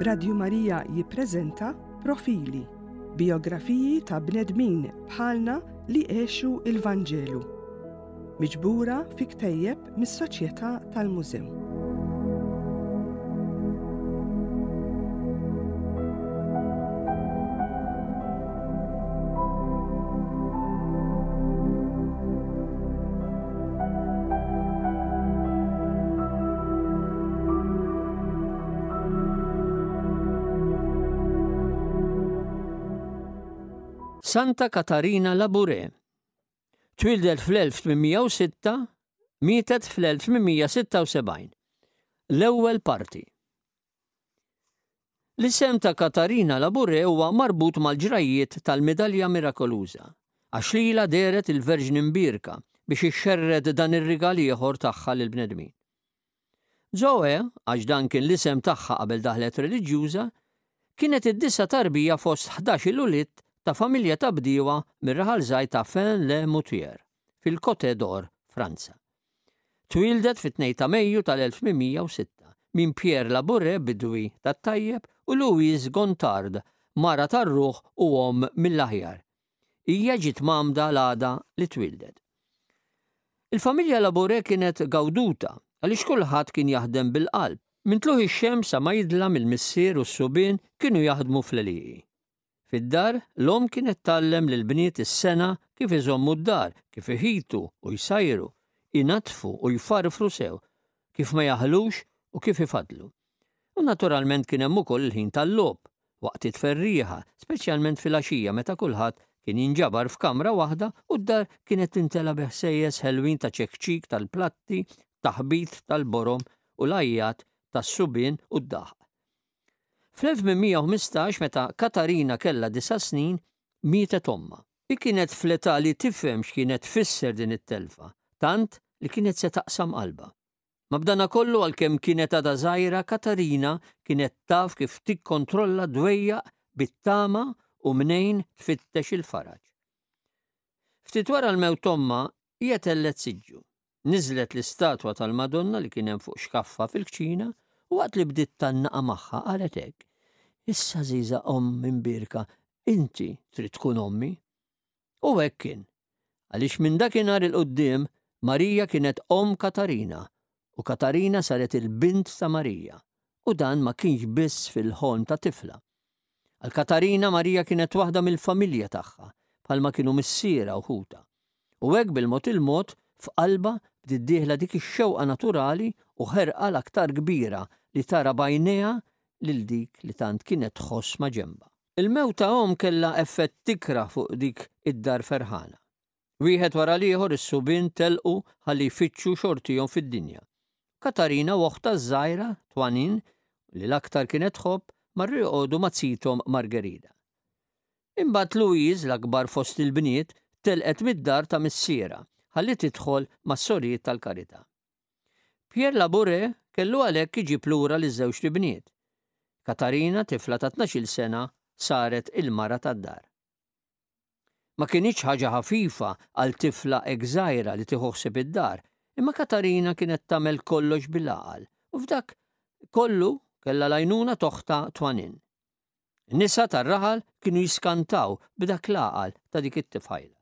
Radju Marija jippreżenta Profili, biografiji ta' bnedmin bħalna li għexu il-Vanġelu, miġbura fi ktejjeb mis-soċjetà tal-Mużew. Santa Katarina Labouré. Twildet fl-1806, mietet fl-1876. L-ewwel parti. L-isem ta' Katarina Labouré huwa marbut mal-ġrajiet tal-Medalja Mirakoluża, għax lilha deret il-Verġin Imbierka biex ixxerred dan ir-rigal ieħor tagħha lill-bnedmin. Zoe, għax dan kien l-isem tagħha qabel daħlet reliġjuża, kienet id-disa tarbija fost 11 il-ulied ta' familja ta' bdiewa mir-raħal żgħir ta' Fain-lès-Moutiers fil-Côte d'Or, Franza. Twildet fit-2 ta' Mejju tal-1806 minn Pierre Labore bidwi tat-tajjeb u Louise Gontard, mara tar-ruħ u omm mill-aħjar. Hija ġiet mamda l-għada li twildet. Il-familja Labore kienet gawduta għaliex kulħadd kien jaħdem bil-qalb. Minn tluħi x-xemsa ma jidla mill-missier u s-subien kienu jaħdmu fl-għelieqi. Fid-dar, l-om kienet tallem lill-bniet is-sena kif iżommu d-dar, kif iħitu u jsajru, inatfu u jfarfru sew, kif ma jaħlux u kif ifadlu. U naturalment kien hemm ukoll il-ħin tal-logħob, waqt it-tferrieħa, speċjalment fil-għaxija meta kulħadd kien jinġabar f'kamra waħda u d-dar kienet tintela' beħsejjes ħelwin ta' ċekċik tal-platti, taħbit tal-borom u l-ajjat tas-subien u d-daħ. Fl-1815, meta Katarina kellha 9 snin, mietet omma. I kienet fl-età li tifhem x'kienet tfisser din it-telfa, tant li kienet se taqsam qalba. Ma b'dana kollu għalkemm kienet għadha żgħira, Katarina kienet taf kif tikkontrolla dwejja bit-tama u mnejn tfittex il-faraġ. Ftit wara l-mewt omma hija tellet siġġu. Niżlet l-istatwa tal-Madonna li kien hemm fuq xkaffa fil-kċina, u għat li bdiet tannaqa' magħha qalet hekk: "Issa żiża omm Imbierka, inti trid tkun ommi." U hekk kien, għaliex minn dakinhar il-quddiem Marija kienet omm Katarina u Katarina saret il-bint ta' Marija, u dan ma kienx biss fil-ħolm ta' tifla. Għal Katarina Marija kienet waħda mill-familja tagħha bħalma kienu missiera u ħuta. U hekk bil-mod il-mod f'qalba bdiet dieħla dik ix-xewqa naturali u ħerqa l-aktar kbira li tara bajnejha lil dik li tant kienet tħoss ma' ġenba. Il-mewt ta' omm kellha effett tikra fuq dik id-dar ferħana. Wieħed wara l-ieħor is-subien telqu ħalli jfittxu xortihom fid-dinja. Katarina u oħta żgħira Twanin li l-aktar kienet tħobb marru jqogħdu mazzithom Margherida. Imbagħad Louise l-akbar fost il-bniet telqet mid-dar ta' missiera ħalli tidħol mas-sorijiet tal-Karità. Pierre Labore kellu għalhekk jiġi plura liż-żewġ tibniet. Katarina tifla ta' 12 sena saret il-mara tad-dar. Ma kienx ħaġa ħafifa għal tifla egżajra li tieħoħseb id-dar, imma Katarina kienet tagħmel kollox bil-għaqal u f'dak kollu kellha l-għajnuna toħta Twanin. Nisa tar-raħal kienu jiskantaw b'dak l-għaqal ta' dik it-tifajla.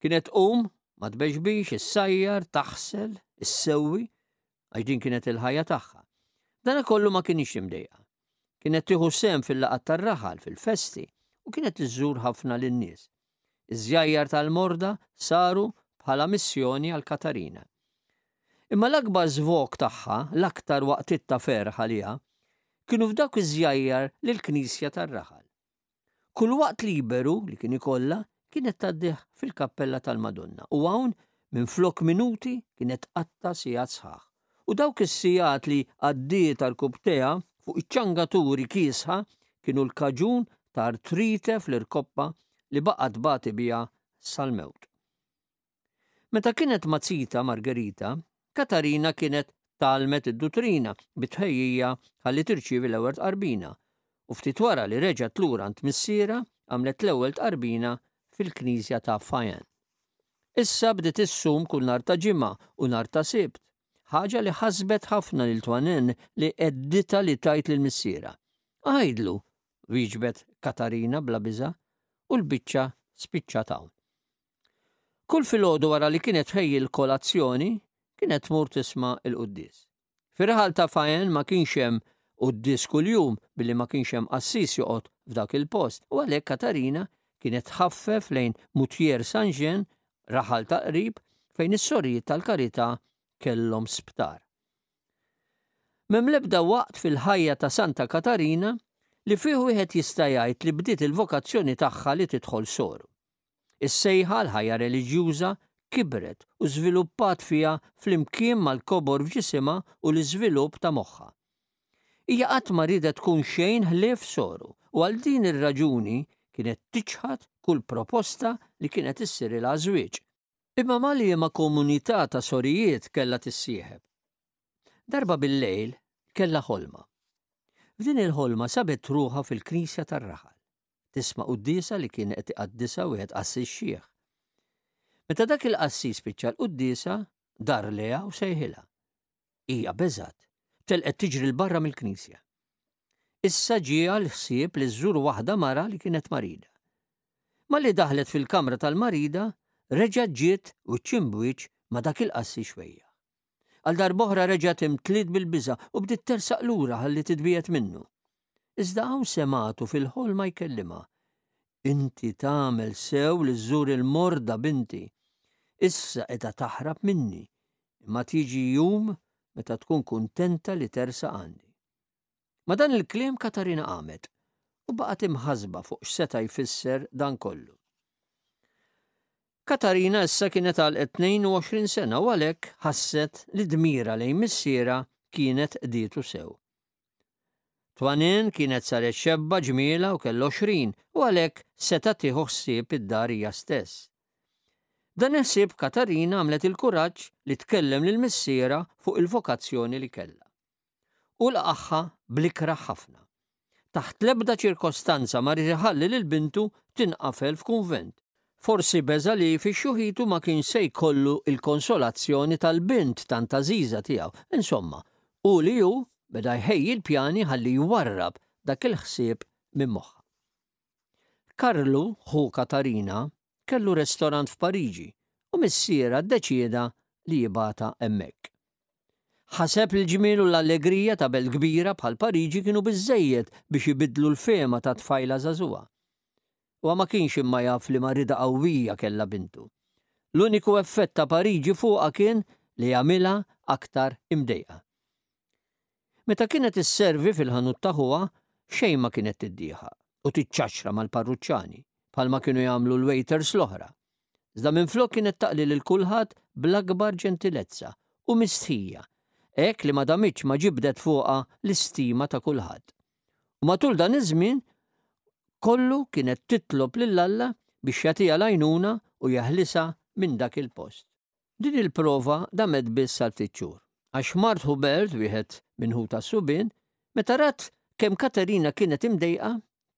Kienet ma tbeġbix, issajjar, taħsel, issewwi, għax din kienet il-ħajja tagħha. Dan kollu ma kienx imdejqa. Kienet tieħu sehem fil-laqgħat tar-raħal, fil-festi, u kienet iżżur ħafna lin-nies. Iż-żjajjar tal-morda saru bħala missjoni għal Katarina. Imma l-akbar żvok tagħha, l-aktar waqtiet ta' ferħa liha, kienu f'dawk iż-żjajjar lill-Knisja tar-Raħal. Kull waqt liberu li kien ikollha kienet tgħaddih fil-kappella tal-Madonna u hawn minflok minuti kienet qatta sigħat sħaħ. U dawk is-sigħat li għaddiet għall-kub tagħha fuq iċ-ċangaturi kiesħa kienu l-kaġun ta' artrite fl-irkoppa li baqgħet bagħti biha sal-mewt. Meta kienet mazzita Margherita, Katarina kienet talmet id-dutrina bitħejjija ħalli tirċievi l-ewwel tqarbina u ftit wara li reġgħet lura għand missiera għamlet l-ewwel tqarbina fil-Knisja ta' Fain. Issa bdiet issum kull nhar ta' ġimgħa u nhar ta' Sibt, ħaġa li ħasbet ħafna lil Twanin li għeddita li tajt lill-missiera. Għajdlu, wieġbet Katarina bla biża' u l-biċċa spiċċataw. Kull filgħodu wara li kienet ħejji l-kolazzjoni kienet tmur tisma' il-qudies. Fir-raħal ta' Faen ma kienx hemm qudies kuljum billi ma kienx hemm qassis joqgħod f'dak il-post u għalhekk Katarina kienet tħaffef lejn Moutiers-Saint-Jean raħal ta' qrib fejn is-sorjiet tal-Karità kellhom sptar. Mem l-ebda waqt fil-ħajja ta' Santa Katarina li fih wieħed jista' jgħid li bdiet il-vokazzjoni tagħha li tidħol soru. Is-sejħa l-ħajja reliġjuża kibret u żviluppat fiha flimkien mal-kobor f'ġisimha u l-iżvilupp ta' moħħha. Hija qatt ma ridet tkun xejn ħlief soru u għal din ir-raġuni kienet tiċħad kull proposta li kienet issirila żwieġ. Imma malliema komunità ta' sorijiet kellha tissieħeb. Darba bil-lejl kellha ħolma. F'din il-ħolma sabet ruħha fil-Knisja tar-Raħal. Tisma' quddiesa li kien qed iqaddisha wieħed qassis xieħ. Meta dak il-qassis spiċċa l-quddiesa dar leha u sejħilha. Hija beżgħet, telqet tiġri l barra mill-Knisja. Issa ġieha l-ħsieb li żżur waħda mara li kienet marida. Malli daħlet fil-kamra tal-marida, reġgħet ġiet u ċċimbwiċ ma' dak il-qassis xwejja. Għal darb'oħra reġgħet imtliet bil-biża' u bdiet tersaq lura ħalli tidbiet minnu. Iżda hawn sematu fil-ħolma jkellimha. Inti tagħmel sew li żżur il-morda binti. Issa qiegħda taħrab minni, imma tiġi jum meta tkun kuntenta li tersaq għandi. Ma dan il-kliem Katarina qamet u baqgħet imħażba fuq x'seta' jfisser dan kollu. Katarina issa kienet għalqet 22 sena u għalhekk ħasset li dmira lejn missiera kienet qdietu sew. Twanen kienet saret xebba ġmiela u kellha 20 u għalhekk seta' tieħu ħsieb id-dar hija stess. Dan il-ħsieb Katarina għamlet il-kuraġġ li tkellem lil missiera fuq il-vokazzjoni li kellha. U laqgħaha blikra ħafna. Taħt l-ebda ċirkostanza ma rid iħalli lil bintu tinqafel f'kunvent. Forsi beża li fix-xuħitu ma kien se jkollu il-konsolazzjoni tal-bint tant għażiża tiegħu. Insomma, u li hu beda jħejji l-pjani ħalli jwarrab dak il-ħsieb minn moħħha. Karlu ħu Katarina kellu restorant f'Pariġi u missiera ddeċieda li jibata hemmhekk. Ħaseb il-ġmiel u l-allegrija ta' belt kbira bħal Pariġi kienu biżżejjed biex ibidlu l-fehma ta' tfajla żagħżugħa. U ma kienx imma jaf li marida qawwija kellha bintu. L-uniku effett ta' Pariġi fuqha kien li jagħmilha aktar imdejqa. Meta kienet isservi fil-ħanut tagħha xejn ma kienet tiddieħaq u tiċċaxra mal-parruċċani bħalma kienu jagħmlu l-waiters l-oħra. Iżda minflok kienet taqli lil kulħadd bl-akbar ġentilezza u mistħija hekk li ma damitx ma ġibdet fuqha l-istima ta' kulħadd. U matul dan iż-żmien kollu kienet titlob lill-Alla biex jagħtiha l-għajnuna u jaħlisha minn dak il-post. Din il-prova damet biss għal ftit xhur, għax Mart Hubert, wieħed minn ħuta subien, meta rat kemm Katarina kienet imdejqa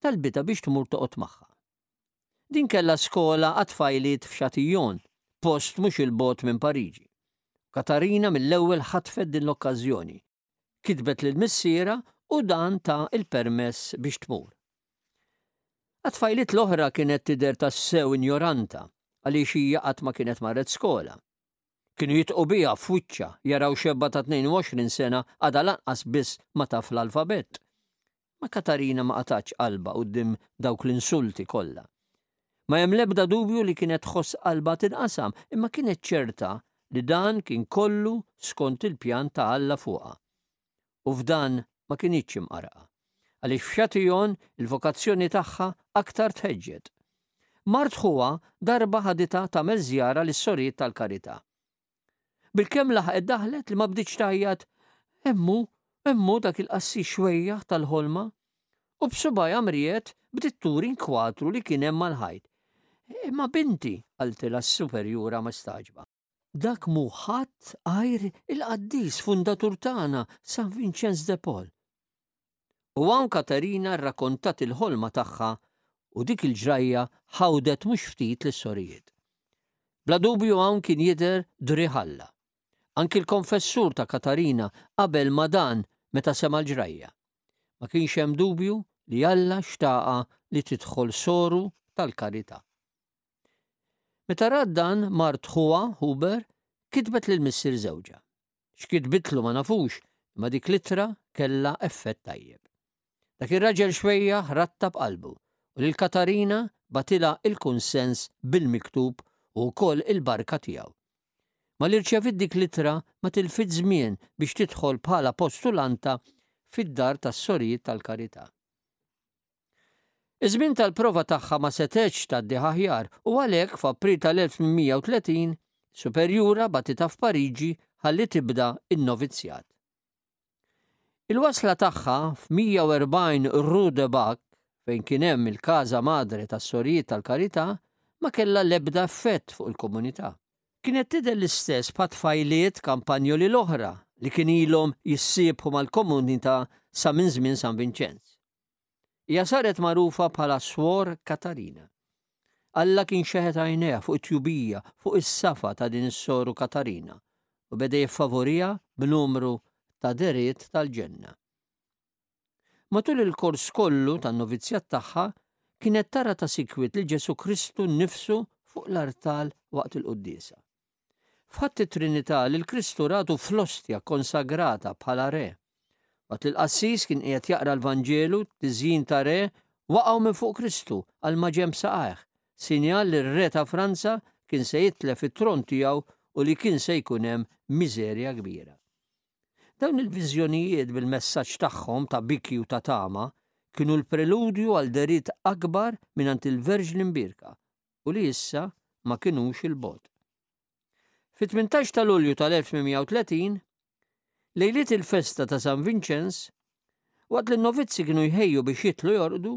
talbitha biex tmur toqgħod magħha. Din kellha skola għat-tfajliet f'Chatillon, post mhux il-bogħod minn Pariġi. Katarina mill-ewwel ħatfet din l-okkażjoni. Kitbet lill-missiera u dan ta' il-permess biex tmur. Għat-tfajliet l-oħra kienet tidher tassew injoranta għaliex hija qatt ma kienet marret skola. Kienu jitqgħu biha f'wiċċa jaraw xebba ta' 22 sena għadha lanqas biss ma taf l-alfabett. Ma Katarina ma qatgħatx qalba quddiem dawk l-insulti kollha. Ma hemm l-ebda dubju li kienet tħoss qalba tinqasam, imma kienet ċerta li dan kien kollu skont il-pjan ta' Alla fuqha. U f'dan ma kienitx imqarqa. Għaliex f'Chatillon il-vokazzjoni tagħha aktar tħeġġed. Mart ħuha darba ħaditha tagħmel żjara lis-Sorjiet tal-Karità. Bilkemm laħqet daħlet li ma bdietx tgħajjad "Emmu, emmu dak il-qassis xwejja tal-ħolma." U b'subgħa mriet bdiet turi nkwatru li kien hemm mal-ħajt. "Imma binti," qaltilha s-superjura mistaġba. "Dak mhu ħadd għajr il-qaddis fundatur tagħna San Vinċenz de Paul." U hawn Katarina rrakkontat il-ħolma tagħha u dik il-ġrajja ħawdet mhux ftit lis-sorijiet. Bla dubju hawn kien jidher driħalla. Anki l-konfessur ta' Katarina qabel ma dan meta sema l-ġrajja. ma kienx hemm dubju li Alla xtaqa li tidħol soru tal-karità. Meta rad dan mart ħuha Huber kitbet lil missier żewġa. X'kitbitlu ma nafux, imma dik litra kellha effett tajjeb. Dak ir-raġel xwejja ħratta b'qalbu u lil Katarina batila il-kunsens bil-miktub u wkoll il-barka tiegħu. Ma li rċevit dik litra ma tilfit żmien biex tidħol bħala postulanta fid-dar tas-sorijiet tal-karità. Iż-żmien tal-prova tagħha ma setgħetx tgħaddi aħjar u għalhekk f'April tal-1830 Superjura batita f'Pariġi ħalli tibda in-novizzjat. Il-wasla tagħha f'140 Rue de Bac fejn kien hemm il-Każa Madre tas-Sorijiet tal-Karità ma kellha l-ebda effett fuq il-komunità. Kienet tidher l-istess patfajliet kampanjoli l-oħra li kien ilhom jissibhom mal-komunità sa minn żmien San Vinċenz. Hija saret magħrufa bħala Suor Katarina. Alla kien xeħet għajnejha fuq it-tjubija fuq is-safa ta' din is-soru Katarina u beda jiffavorija b'numru ta' deriet tal-ġenna. Matul il-kors kollu tan-novizzjat tagħha kienet tara ta' sikwit lil Ġesu Kristu nnifsu fuq l-artal waqt il-quddiesa. Fħatt it-Trinità li l-Kristu ratu fl-ostja konsagrata bħala re. Waqt il-qassis kien qiegħed jaqra l-Vanġelu tiżjin ta' re waqgħu minn fuq Kristu għal ma ġemm saqajh, sinjal li r-re ta' Franza kien se jitlef it-tron tiegħu u li kien se jkun hemm miżerja kbira. Dawn il-viżjonijiet bil-messaġġ tagħhom ta' bikki u ta' tama kienu l-preludju għal deriet akbar mingħand il-Verġ l-imbierka u li issa ma kinux il-bogħod. Fit-18 ta' Lulju tal-1830, lejliet il-festa ta' San Vinċenz, waqt li n-novizzi kienu jħejju biex jitlu jorqdu,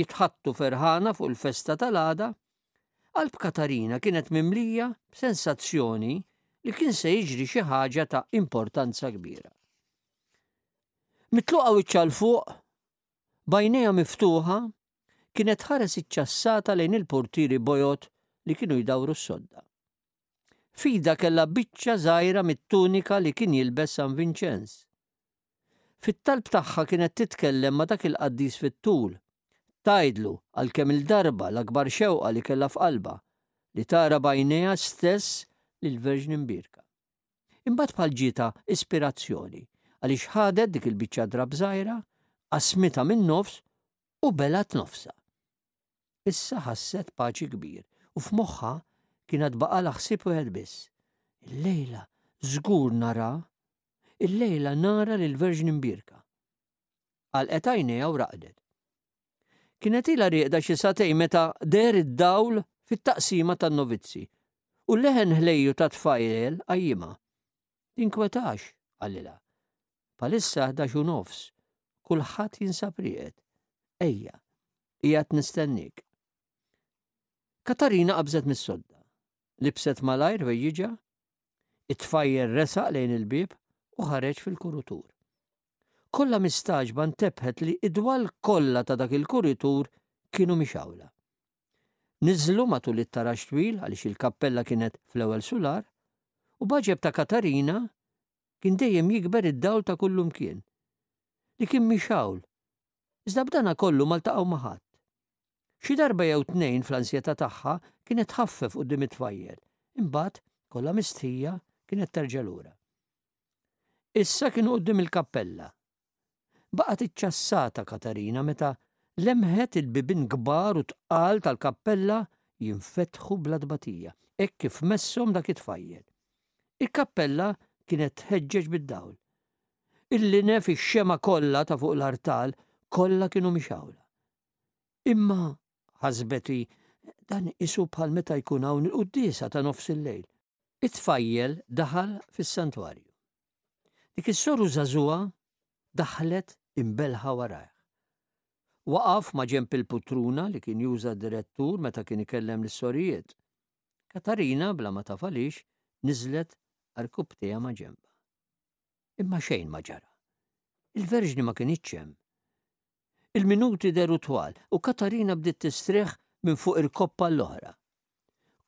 jitħattu ferħana fuq il-festa tal-għada, qalb Katarina kienet mimlija b'sensazzjoni li kien se jiġri xi ħaġa ta' importanza kbira. Mitluqa wiċċa l fuq, bajnejha miftuħa, kienet ħares iċċassata lejn il-portieri bojot li kienu jdawru s-sodda. Fida kellha biċċa żgħira mit-tunika li kien jilbes San Vinċenz. Fit-talb tagħha kienet titkellem ma' dak il-qaddis fit-tul, tgħidlu għalkemm il-darba l-akbar xewqa li kellha f'qalba li tara bajnejha stess lil Verġ Imbierka. Imbagħad bħal ġieta ispirazzjoni għaliex ħadet dik il-biċċa drab żgħira, qasmitha min-nofs u belat nofsa. Issa ħasset paċi kbir u f'moħħha kienet baqala ħsieb wieħed biss. Il-lejla żgur nara, il-lejla nara lil Verġ Imbierka. Għalqet għajnejha u raqdet. Kienet ilha rieqda xi satejn meta der id-dawl fit-taqsima tan-novizzi u l-leħen ħlejju ta' tfajl qajjimha. Tinkwetax, għalilha. Bħalissa 11:30, kulħadd jinsab rieqed. Ejja, qiegħed nistennik. Katarina qabżet mis-sodda. Libset malajr ħwejjiġa, it-tfajjel resaq lejn il-bieb u ħareġ fil-kuritur. Kollha mistaġba ntebħet li id-dwal kollha ta' dak il-kuritur kienu mixawla. Niżlu matul it-tarax twil għaliex il-kappella kienet fl-ewwel sular u baġeb ta' Katarina kien dejjem jikber id-dawl ta' kullum kien li kien mixawl. Iżda b'dana kollu ma ltaqgħu ma' ħadd. Xi darba jew tnejn fl-ansjetà tagħha kienet ħaffef quddiem it-tfajjel, imbagħad kollha mistħija kienet terġa' lura. Issa kienu quddiem il-kappella. Baqgħet iċċassata Katarina meta lemħet il-bibien kbar u tqal tal-kappella jinfetħu bla dbatija, hekk kif messhom dak it-tfajjel. Il-kappella kienet tħeġġeġ bid-dawl. Il-linef ix-xema kollha ta' fuq l-artal kollha kienu mixawla. Imma ħasbeti, dan isu bħal meta jkun hawn il-quddiesa ta' nofs il-lejl. It-tfajjel daħal fis-santwarju. Dik is-soru żagħżugħa daħlet imbelħa warajh. Waqaf ma' ġenb il-putruna li kien juża d-direttur meta kien ikellem lis-sorijiet. Katarina bla ma tafalix niżlet għarkub tiegħha ma' ġenba. Imma xejn ma ġara. Il-Verġni ma kienitx hemm. Il-minuti deru twal u Katarina bdiet tistrieħ minn fuq il-koppa l-oħra.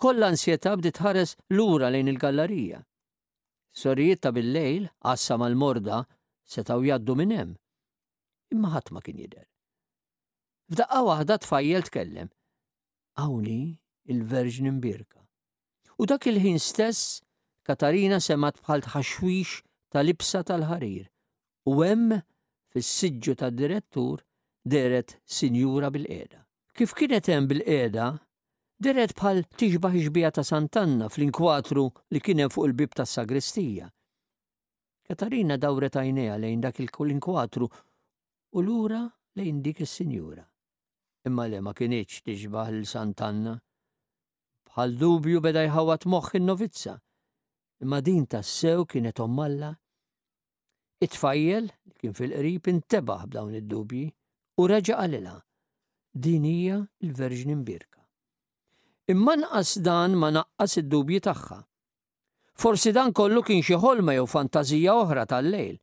Kollha ansjetà bdiet tħares lura lejn il-gallerija. Sorijiet ta' bil-lejl, għassa mal-morda, setgħu jgħaddu minn hemm. imma ħadd ma kien jidher. F'daqqa waħda tfajjel tkellem. Hawnhi il-Verġin imbirka. U dak il-ħin stess Katarina semat bħal tħaxwix tal-ibsa tal-ħarir. U hemm fis-siġġu tad-direttur deret sinjura bil-qiegħda. Kif kienet hemm bil-qiegħda, deret bħal tixbaħ ixbija ta' Sant'Anna fl-inkwatru li kien hemm fuq il-bib tas-sagristija. Katarina dawret għajnejha lejn dak il-inkwatru u lura lejn dik is-sinjura. Imma le ma kienx tixbaħ lil Sant'Anna. Bħal dubju beda jħawat moħħ in-novizza. Imma din tassew kienet ommalla. It-tfajjel li kien fil-qrib intebaħ b'dawn id-dubji u reġa' qalilha. Din hija l-Verġin imbirka. Imma nqas dan ma naqqas id-dubji tagħha. Forsi dan kollu kien xi ħolma jew fantażija oħra tal-lejl.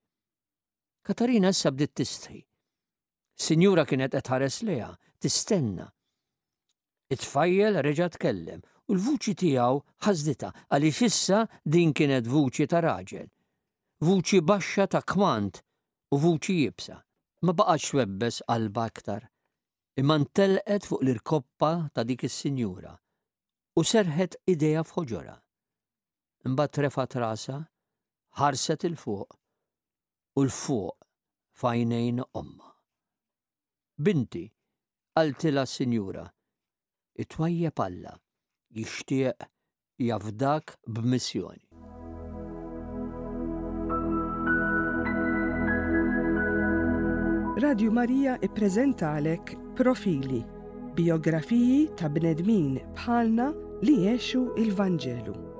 Katarina issa bdiet tistħi. Sinjura kienet qed ħares lejha, tistenna. It-tfajjel reġa' tkellem u l-vuċi tiegħu ħażditha għaliex issa din kienet vuċi ta' raġel. Vuċi baxxa ta' kmant u vuċi jibsa. Ma baqgħetx webbes qalba aktar. Imma ntelqet fuq l-irkoppa ta' dik is-sinjura u serħet idea f'ħoġora. Imbagħad trefat rasa, ħarset il-fuq u l-fuq f'għajnejn omma. Binti, għaltilha s-sinjura, itwajjeb Alla, jixtieq jafdak b'missjoni. Radju Marija ippreżenta għalek Profili, biografiji ta' bnedmin bħalna li jgħixu il-Vanġelu.